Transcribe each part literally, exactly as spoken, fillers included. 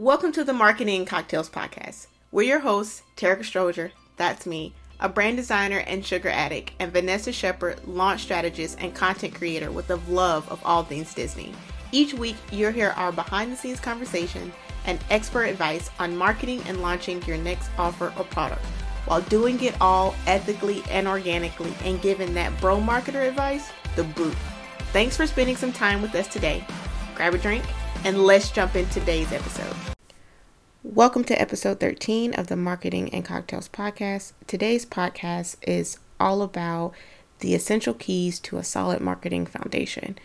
Welcome to the Marketing Cocktails Podcast. We're your hosts, Tarek Stroger, that's me, a brand designer and sugar addict, and Vanessa Shepard, launch strategist and content creator with a love of all things Disney. Each week, you'll hear our behind-the-scenes conversation and expert advice on marketing and launching your next offer or product, while doing it all ethically and organically and giving that bro marketer advice the boot. Thanks for spending some time with us today. Grab a drink and let's jump in today's episode. Welcome to episode thirteen of the Marketing and Cocktails Podcast. Today's podcast is all about the essential keys to a solid marketing foundation.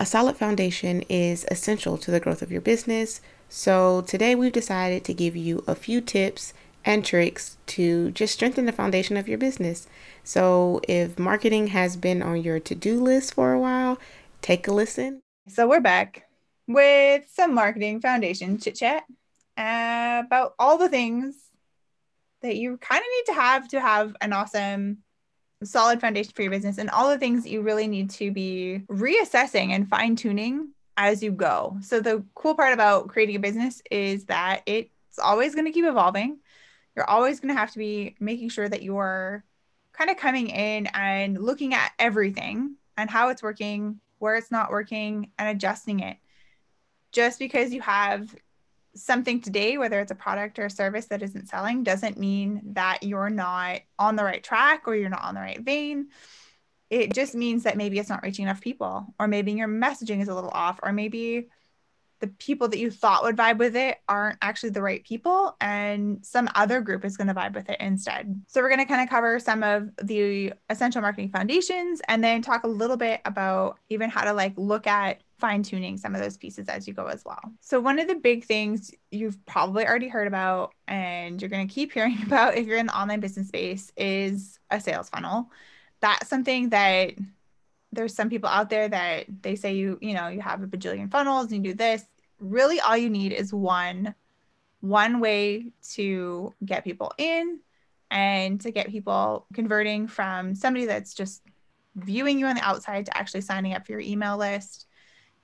A solid foundation is essential to the growth of your business. So today we've decided to give you a few tips and tricks to just strengthen the foundation of your business. So if marketing has been on your to-do list for a while, take a listen. So we're back with some marketing foundation chit chat uh, about all the things that you kind of need to have to have an awesome, solid foundation for your business, and all the things that you really need to be reassessing and fine tuning as you go. So the cool part about creating a business is that it's always going to keep evolving. You're always going to have to be making sure that you're kind of coming in and looking at everything and how it's working, where it's not working, and adjusting it. Just because you have something today, whether it's a product or a service that isn't selling, doesn't mean that you're not on the right track or you're not on the right vein. It just means that maybe it's not reaching enough people, or maybe your messaging is a little off, or maybe the people that you thought would vibe with it aren't actually the right people and some other group is going to vibe with it instead. So we're going to kind of cover some of the essential marketing foundations and then talk a little bit about even how to like look at fine-tuning some of those pieces as you go as well. So one of the big things you've probably already heard about and you're going to keep hearing about if you're in the online business space is a sales funnel. That's something that there's some people out there that they say, you, you know, you have a bajillion funnels and you do this. Really all you need is one, one way to get people in and to get people converting from somebody that's just viewing you on the outside to actually signing up for your email list,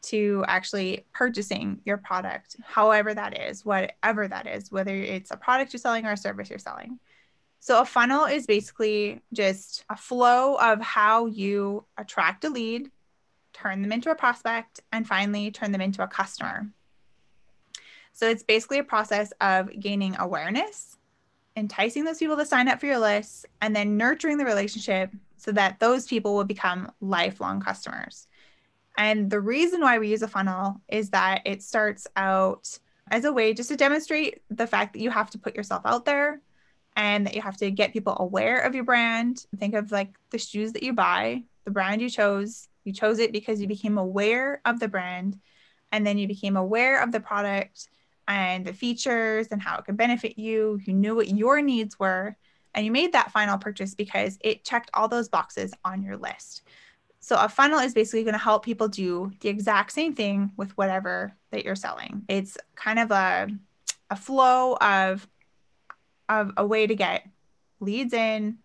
to actually purchasing your product, however that is, whatever that is, whether it's a product you're selling or a service you're selling. So a funnel is basically just a flow of how you attract a lead, turn them into a prospect, and finally turn them into a customer. So it's basically a process of gaining awareness, enticing those people to sign up for your list, and then nurturing the relationship so that those people will become lifelong customers. And the reason why we use a funnel is that it starts out as a way just to demonstrate the fact that you have to put yourself out there and that you have to get people aware of your brand. Think of like the shoes that you buy, the brand you chose. You chose it because you became aware of the brand, and then you became aware of the product and the features and how it could benefit you. You knew what your needs were, and you made that final purchase because it checked all those boxes on your list. So a funnel is basically going to help people do the exact same thing with whatever that you're selling. It's kind of a, a flow of, of a way to get leads in,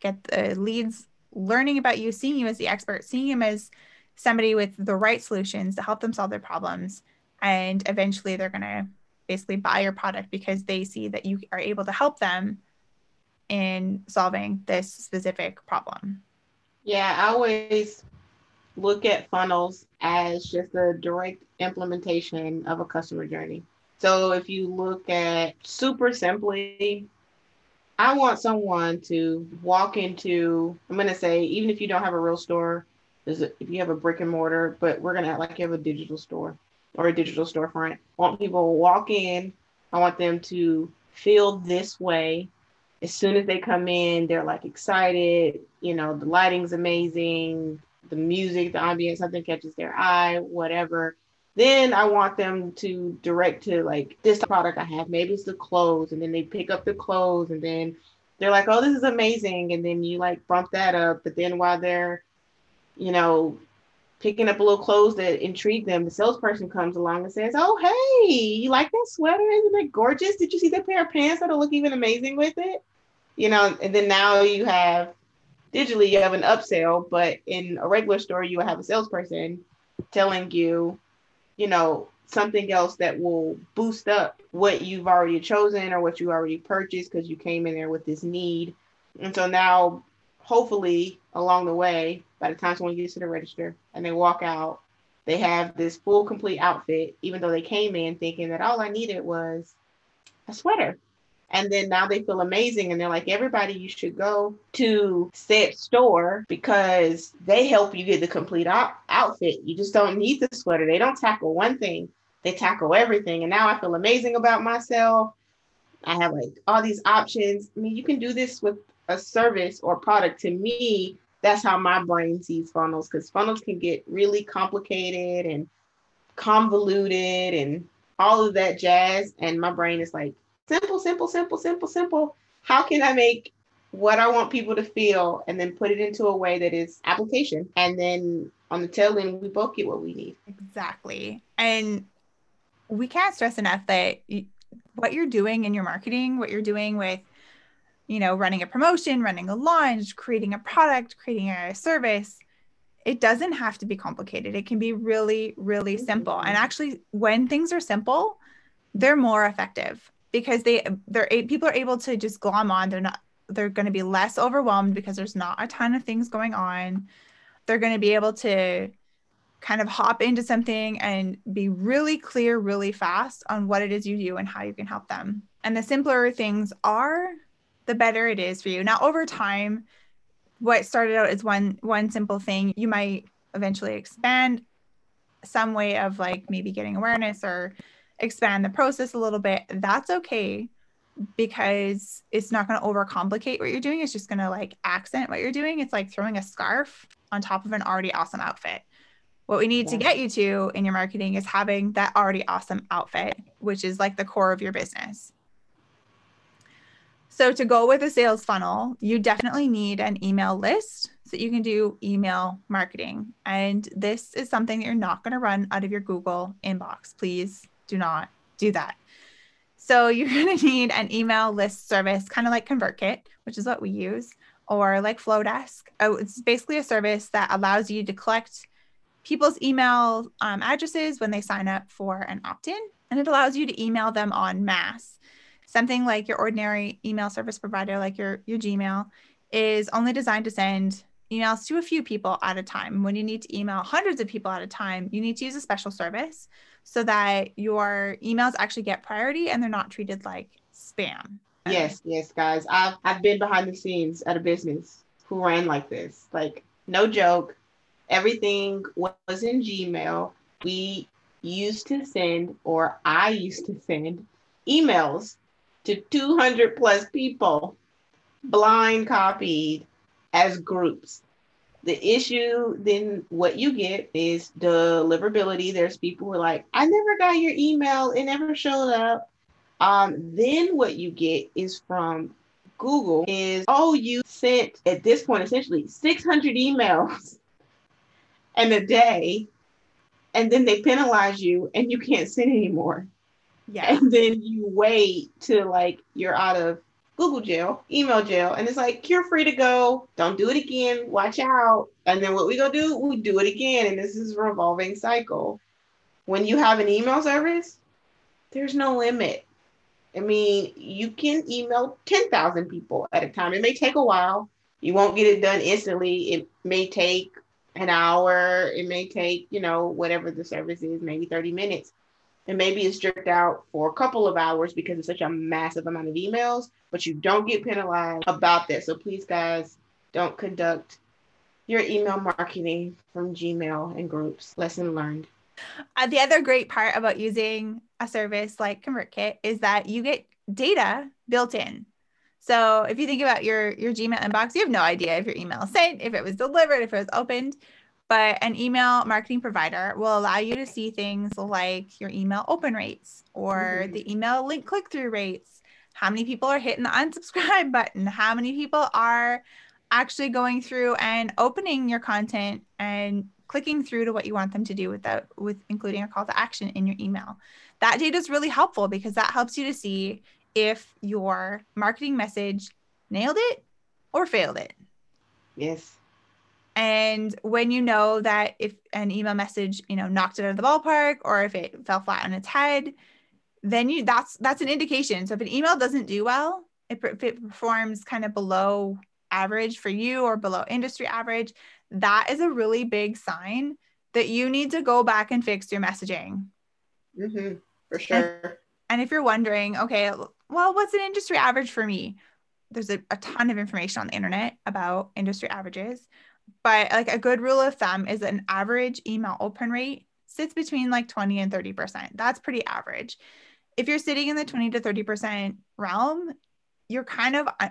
get the leads learning about you, seeing you as the expert, seeing you as somebody with the right solutions to help them solve their problems. And eventually they're going to basically buy your product because they see that you are able to help them in solving this specific problem. Yeah, I always look at funnels as just a direct implementation of a customer journey. So if you look at super simply, I want someone to walk into, I'm going to say, even if you don't have a real store, if you have a brick and mortar, but we're going to act like you have a digital store or a digital storefront. I want people to walk in. I want them to feel this way. As soon as they come in, they're like excited, you know, the lighting's amazing, the music, the ambience, something catches their eye, whatever. Then I want them to direct to like this product I have, maybe it's the clothes, and then they pick up the clothes and then they're like, oh, this is amazing. And then you like bump that up. But then while they're, you know, picking up a little clothes that intrigue them, the salesperson comes along and says, oh, hey, you like that sweater? Isn't it gorgeous? Did you see that pair of pants that'll look even amazing with it? You know, and then now you have, digitally, you have an upsell, but in a regular store, you have a salesperson telling you, you know, something else that will boost up what you've already chosen or what you already purchased, because you came in there with this need. And so now, hopefully, along the way, by the time someone gets to the register and they walk out, they have this full, complete outfit, even though they came in thinking that all I needed was a sweater. And then now they feel amazing. And they're like, everybody, you should go to said store because they help you get the complete out- outfit. You just don't need the sweater. They don't tackle one thing. They tackle everything. And now I feel amazing about myself. I have like all these options. I mean, you can do this with a service or product. To me, that's how my brain sees funnels, because funnels can get really complicated and convoluted and all of that jazz. And my brain is like, simple, simple, simple, simple, simple. How can I make what I want people to feel and then put it into a way that is application? And then on the tail end, we both get what we need. Exactly. And we can't stress enough that you, what you're doing in your marketing, what you're doing with, you know, running a promotion, running a launch, creating a product, creating a service, it doesn't have to be complicated. It can be really, really simple. And actually, when things are simple, they're more effective. Because they, they're people are able to just glom on. They're not, they're going to be less overwhelmed because there's not a ton of things going on. They're going to be able to kind of hop into something and be really clear, really fast on what it is you do and how you can help them. And the simpler things are, the better it is for you. Now, over time, what started out as one, one simple thing, you might eventually expand some way of like maybe getting awareness or expand the process a little bit. That's okay, because it's not going to overcomplicate what you're doing. It's just going to like accent what you're doing. It's like throwing a scarf on top of an already awesome outfit. What we need yeah. to get you to in your marketing is having that already awesome outfit, which is like the core of your business. So to go with a sales funnel, you definitely need an email list so that you can do email marketing. And this is something that you're not going to run out of your Google inbox. Please do not do that. So you're going to need an email list service, kind of like ConvertKit, which is what we use, or like Flowdesk. Oh, it's basically a service that allows you to collect people's email um, addresses when they sign up for an opt-in, and it allows you to email them en masse. Something like your ordinary email service provider, like your, your Gmail, is only designed to send emails to a few people at a time. When you need to email hundreds of people at a time, you need to use a special service so that your emails actually get priority and they're not treated like spam. Yes, yes, guys. I've, I've been behind the scenes at a business who ran like this. Like, no joke. Everything was in Gmail. We used to send, or I used to send, emails to two hundred plus people, blind copied, as groups. The issue then, what you get is deliverability. There's people who are like, I never got your email, it never showed up. Um, then what you get is from Google is, oh, you sent, at this point, essentially six hundred emails in a day, and then they penalize you and you can't send anymore. Yeah. And then you wait till like you're out of Google jail, email jail. And it's like, you're free to go. Don't do it again. Watch out. And then what we go do, we do it again. And this is a revolving cycle. When you have an email service, there's no limit. I mean, you can email ten thousand people at a time. It may take a while. You won't get it done instantly. It may take an hour. It may take, you know, whatever the service is, maybe thirty minutes. And maybe it's dripped out for a couple of hours because it's such a massive amount of emails, but you don't get penalized about that. So please, guys, don't conduct your email marketing from Gmail and groups. Lesson learned. Uh, the other great part about using a service like ConvertKit is that you get data built in. So if you think about your, your Gmail inbox, you have no idea if your email is sent, if it was delivered, if it was opened. But an email marketing provider will allow you to see things like your email open rates or mm-hmm. the email link click-through rates, how many people are hitting the unsubscribe button, how many people are actually going through and opening your content and clicking through to what you want them to do without with including a call to action in your email. That data is really helpful because that helps you to see if your marketing message nailed it or failed it. Yes. And when you know that if an email message, you know, knocked it out of the ballpark, or if it fell flat on its head, then you that's that's an indication. So if an email doesn't do well, if it performs kind of below average for you or below industry average, that is a really big sign that you need to go back and fix your messaging. Mm-hmm, for sure. And, and if you're wondering, okay, well, what's an industry average for me? There's a, a ton of information on the internet about industry averages, but like a good rule of thumb is an average email open rate sits between like twenty and thirty percent. That's pretty average. If you're sitting in the twenty to thirty percent realm, you're kind of, I,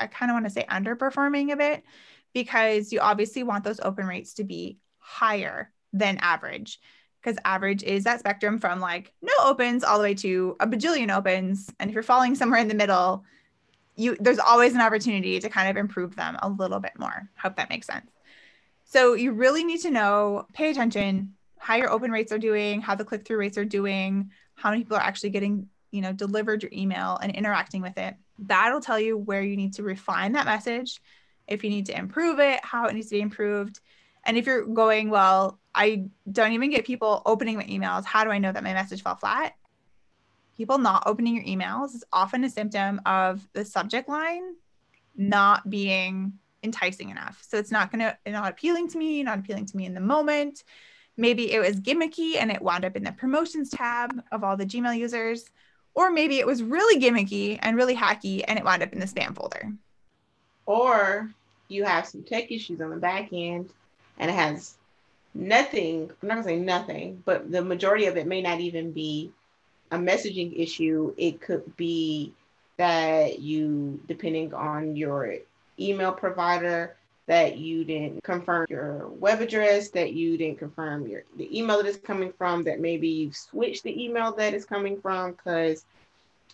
I kind of want to say underperforming a bit, because you obviously want those open rates to be higher than average, because average is that spectrum from like no opens all the way to a bajillion opens. And if you're falling somewhere in the middle, you there's always an opportunity to kind of improve them a little bit more. Hope that makes sense. So you really need to know, pay attention, how your open rates are doing, how the click-through rates are doing, how many people are actually getting, you know, delivered your email and interacting with it. That'll tell you where you need to refine that message, if you need to improve it, how it needs to be improved. And if you're going, well, I don't even get people opening my emails, how do I know that my message fell flat? People not opening your emails is often a symptom of the subject line not being enticing enough. So it's not going to, not appealing to me, not appealing to me in the moment. Maybe it was gimmicky and it wound up in the promotions tab of all the Gmail users, or maybe it was really gimmicky and really hacky and it wound up in the spam folder. Or you have some tech issues on the back end and it has nothing, I'm not gonna say nothing, but the majority of it may not even be a messaging issue. It could be that you, depending on your email provider, that you didn't confirm your web address, that you didn't confirm your the email that it's coming from, that maybe you've switched the email that it's coming from, because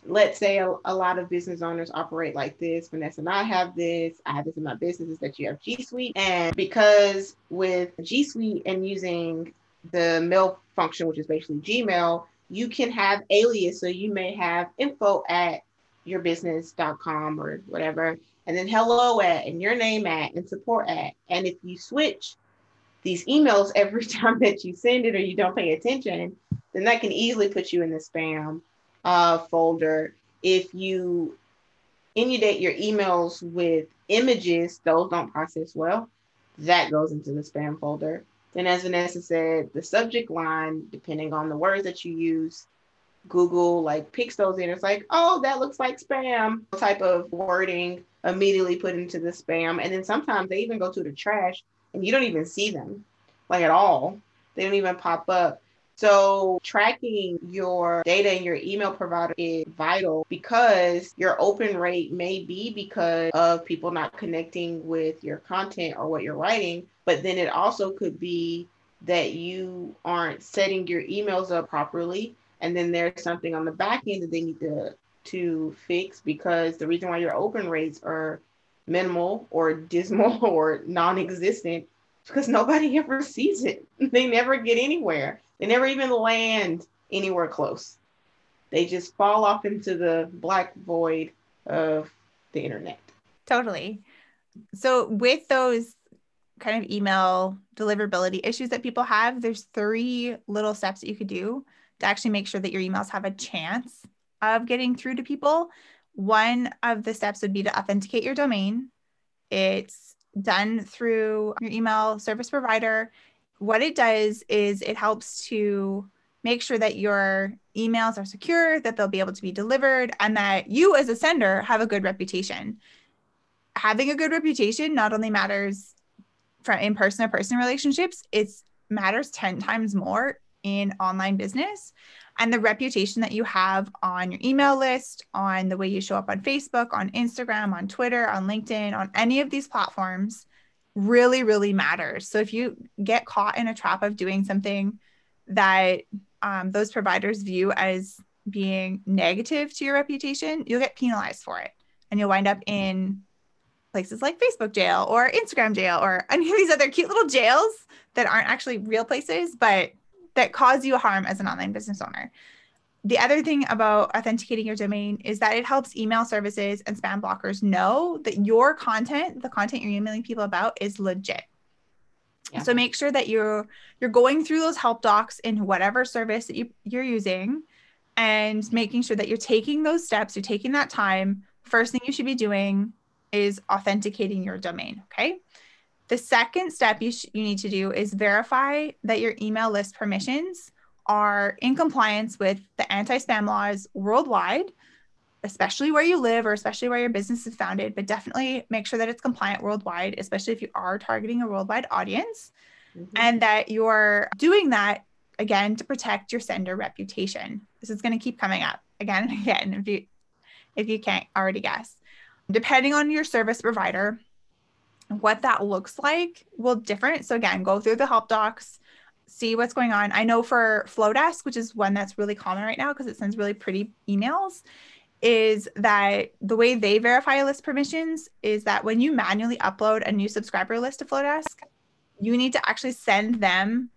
let's say a, a lot of business owners operate like this. Vanessa and I have this. I have this in my business, is that you have G Suite. And because with G Suite and using the mail function, which is basically Gmail, you can have alias. So you may have info at your business dot com or whatever, and then hello at, and your name at, and support at. And if you switch these emails every time that you send it or you don't pay attention, then that can easily put you in the spam Uh, folder. If you inundate your emails with images, those don't process well. That goes into the spam folder. Then, as Vanessa said, the subject line, depending on the words that you use, Google like picks those in. It's like, oh, that looks like spam type of wording, immediately put into the spam. And then sometimes they even go to the trash and you don't even see them, like at all. They don't even pop up. So tracking your data and your email provider is vital, because your open rate may be because of people not connecting with your content or what you're writing. But then it also could be that you aren't setting your emails up properly. And then there's something on the back end that they need to, to fix, because the reason why your open rates are minimal or dismal or non-existent is because nobody ever sees it. They never get anywhere. They never even land anywhere close. They just fall off into the black void of the internet. Totally. So with those kind of email deliverability issues that people have, there's three little steps that you could do to actually make sure that your emails have a chance of getting through to people. One of the steps would be to authenticate your domain. It's done through your email service provider. What it does is it helps to make sure that your emails are secure, that they'll be able to be delivered, and that you as a sender have a good reputation. Having a good reputation not only matters from in person-to-person relationships, it matters ten times more in online business. And the reputation that you have on your email list, on the way you show up on Facebook, on Instagram, on Twitter, on LinkedIn, on any of these platforms really, really matters. So if you get caught in a trap of doing something that um, those providers view as being negative to your reputation, you'll get penalized for it. And you'll wind up in places like Facebook jail or Instagram jail or any of these other cute little jails that aren't actually real places, but that cause you harm as an online business owner. The other thing about authenticating your domain is that it helps email services and spam blockers know that your content, the content you're emailing people about, is legit. Yeah. So make sure that you're you're going through those help docs in whatever service that you, you're using and making sure that you're taking those steps, you're taking that time. First thing you should be doing is authenticating your domain, okay? The second step you, sh- you need to do is verify that your email list permissions are in compliance with the anti-spam laws worldwide, especially where you live or especially where your business is founded, but definitely make sure that it's compliant worldwide, especially if you are targeting a worldwide audience, mm-hmm. and that you're doing that, again, to protect your sender reputation. This is going to keep coming up again and again if you, if you can't already guess. Depending on your service provider, what that looks like will differ. So again, go through the help docs, see what's going on. I know for Flowdesk, which is one that's really common right now because it sends really pretty emails, is that the way they verify list permissions is that when you manually upload a new subscriber list to Flowdesk, you need to actually send them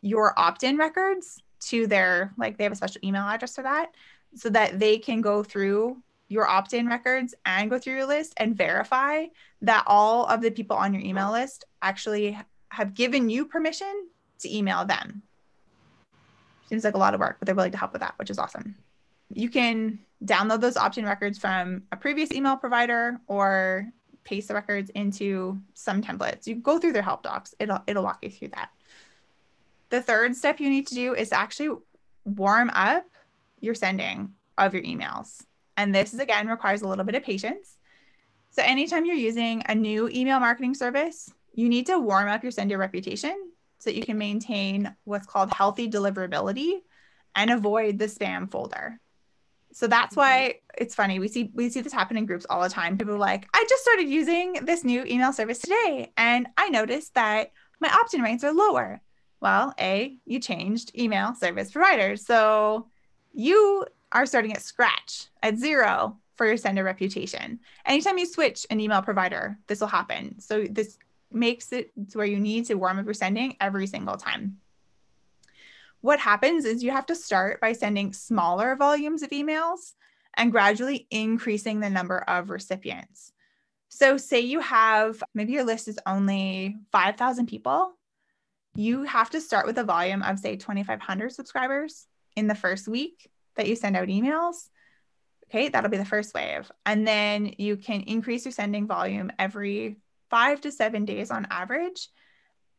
your opt-in records to their, like they have a special email address for that, so that they can go through your opt-in records and go through your list and verify that all of the people on your email list actually have given you permission to email them. Seems like a lot of work, but they're willing to help with that, which is awesome. You can download those opt-in records from a previous email provider or paste the records into some templates. You go through their help docs. It'll, it'll walk you through that. The third step you need to do is actually warm up your sending of your emails. And this is, again, requires a little bit of patience. So anytime you're using a new email marketing service, you need to warm up your sender reputation so that you can maintain what's called healthy deliverability and avoid the spam folder. So that's why it's funny. We see we see this happen in groups all the time. People are like, I just started using this new email service today, and I noticed that my opt-in rates are lower. Well, A, you changed email service providers. So you are starting at scratch, at zero for your sender reputation. Anytime you switch an email provider, this will happen. So this makes it to where you need to warm up your sending every single time. What happens is you have to start by sending smaller volumes of emails and gradually increasing the number of recipients. So say you have, maybe your list is only five thousand people. You have to start with a volume of, say, twenty-five hundred subscribers in the first week that you send out emails. Okay, that'll be the first wave. And then you can increase your sending volume every five to seven days on average.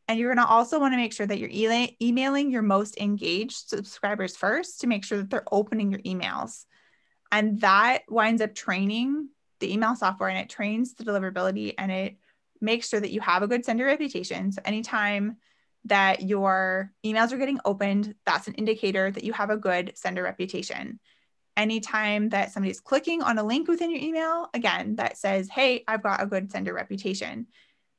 And you're going to also want to make sure that you're e- emailing your most engaged subscribers first to make sure that they're opening your emails. And that winds up training the email software, and it trains the deliverability, and it makes sure that you have a good sender reputation. So anytime that your emails are getting opened, that's an indicator that you have a good sender reputation. Anytime that somebody's clicking on a link within your email, again, that says, hey, I've got a good sender reputation.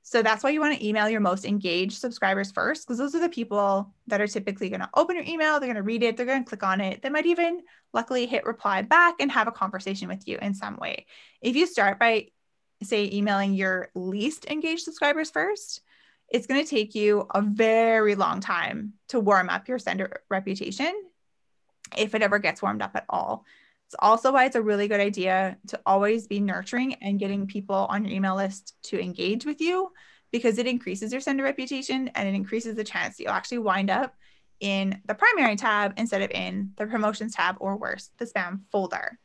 So that's why you want to email your most engaged subscribers first, because those are the people that are typically going to open your email. They're going to read it. They're going to click on it. They might even luckily hit reply back and have a conversation with you in some way. If you start by, say, emailing your least engaged subscribers first, it's going to take you a very long time to warm up your sender reputation, if it ever gets warmed up at all. It's also why it's a really good idea to always be nurturing and getting people on your email list to engage with you, because it increases your sender reputation and it increases the chance that you'll actually wind up in the primary tab instead of in the promotions tab, or worse, the spam folder.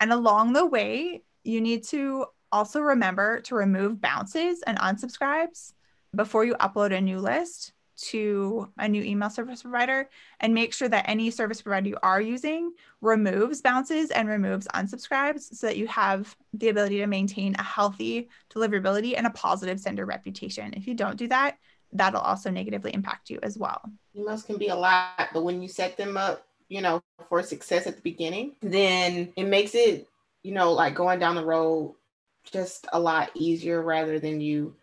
And along the way, you need to also remember to remove bounces and unsubscribes before you upload a new list to a new email service provider, and make sure that any service provider you are using removes bounces and removes unsubscribes so that you have the ability to maintain a healthy deliverability and a positive sender reputation. If you don't do that, that'll also negatively impact you as well. Emails can be a lot, but when you set them up, you know, for success at the beginning, then it makes it, you know, like going down the road just a lot easier, rather than you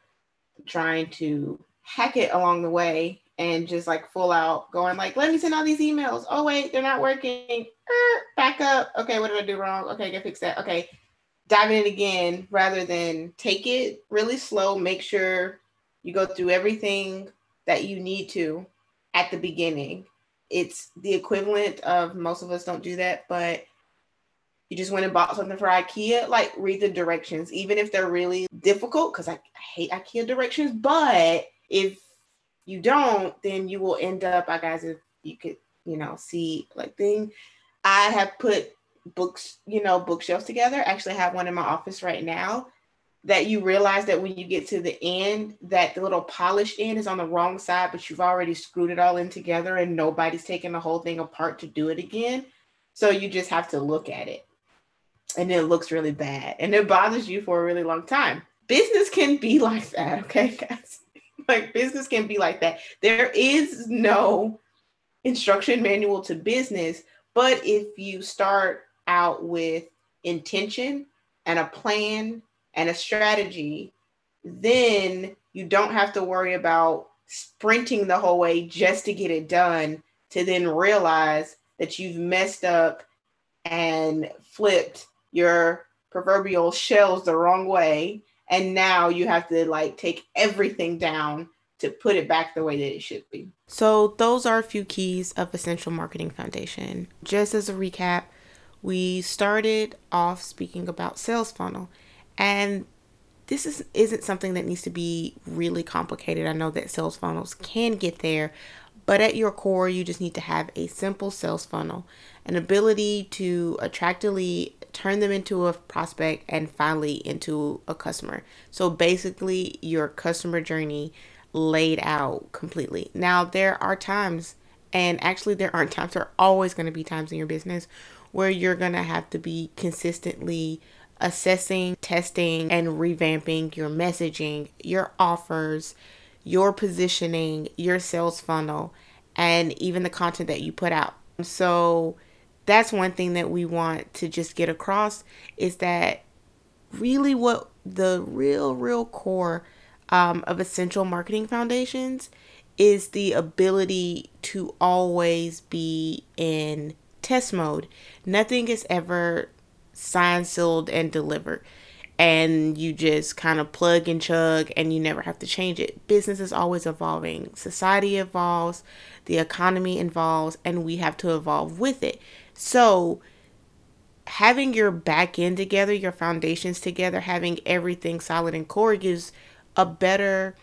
trying to hack it along the way and just like full out going like, let me send all these emails. Oh, wait, they're not working. Er, back up. Okay, what did I do wrong? Okay, I can fix that. Okay, dive in again, rather than take it really slow. Make sure you go through everything that you need to at the beginning It's the equivalent of, most of us don't do that, but you just went and bought something for IKEA, like read the directions, even if they're really difficult, because I, I hate IKEA directions. But if you don't, then you will end up, I guys, if you could, you know, see like thing. I have put books, you know, bookshelves together. I actually have one in my office right now that you realize that when you get to the end, that the little polished end is on the wrong side, but you've already screwed it all in together and nobody's taking the whole thing apart to do it again. So you just have to look at it. And it looks really bad and it bothers you for a really long time. Business can be like that, okay, guys? Like business can be like that. There is no instruction manual to business, but if you start out with intention and a plan and a strategy, then you don't have to worry about sprinting the whole way just to get it done, to then realize that you've messed up and flipped your proverbial shells the wrong way, and now you have to like take everything down to put it back the way that it should be. So those are a few keys of Essential Marketing Foundation. Just as a recap, we started off speaking about sales funnel, and this is, isn't something that needs to be really complicated. I know that sales funnels can get there, but at your core, you just need to have a simple sales funnel, an ability to attractively turn them into a prospect and finally into a customer. So basically your customer journey laid out completely. Now there are times, and actually there aren't times, there are always going to be times in your business where you're going to have to be consistently assessing, testing, and revamping your messaging, your offers, your positioning, your sales funnel, and even the content that you put out. So that's one thing that we want to just get across, is that really what the real, real core um, of Essential Marketing Foundations is the ability to always be in test mode. Nothing is ever signed, sealed, and delivered, and you just kind of plug and chug and you never have to change it. Business is always evolving. Society evolves, the economy evolves, and we have to evolve with it. So having your back end together, your foundations together, having everything solid and core gives a better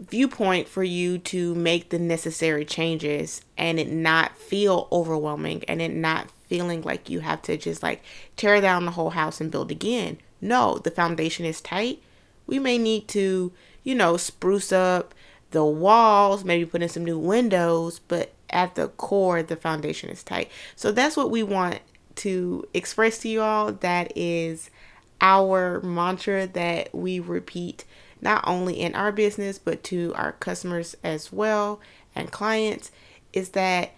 viewpoint for you to make the necessary changes and it not feel overwhelming and it not feeling like you have to just like tear down the whole house and build again. No, the foundation is tight. We may need to, you know, spruce up the walls, maybe put in some new windows, but at the core, the foundation is tight. So that's what we want to express to you all. That is our mantra that we repeat not only in our business, but to our customers as well and clients, is that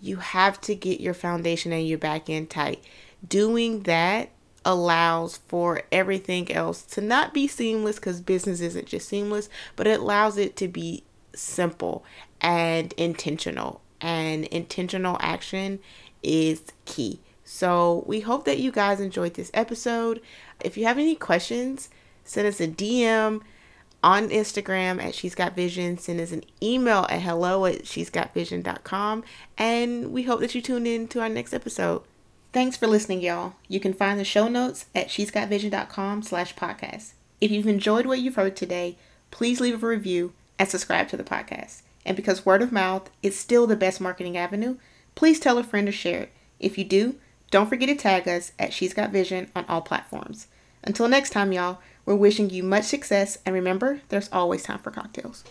you have to get your foundation and your back end tight. Doing that allows for everything else to not be seamless, because business isn't just seamless, but it allows it to be simple and intentional. And intentional action is key. So we hope that you guys enjoyed this episode. If you have any questions, send us a D M on Instagram at She's Got Vision. Send us an email at hello at she's got vision dot com. And we hope that you tune in to our next episode. Thanks for listening, y'all. You can find the show notes at she's got vision dot com slash podcast. If you've enjoyed what you've heard today, please leave a review and subscribe to the podcast. And because word of mouth is still the best marketing avenue, please tell a friend or share it. If you do, don't forget to tag us at She's Got Vision on all platforms. Until next time, y'all, we're wishing you much success. And remember, there's always time for cocktails.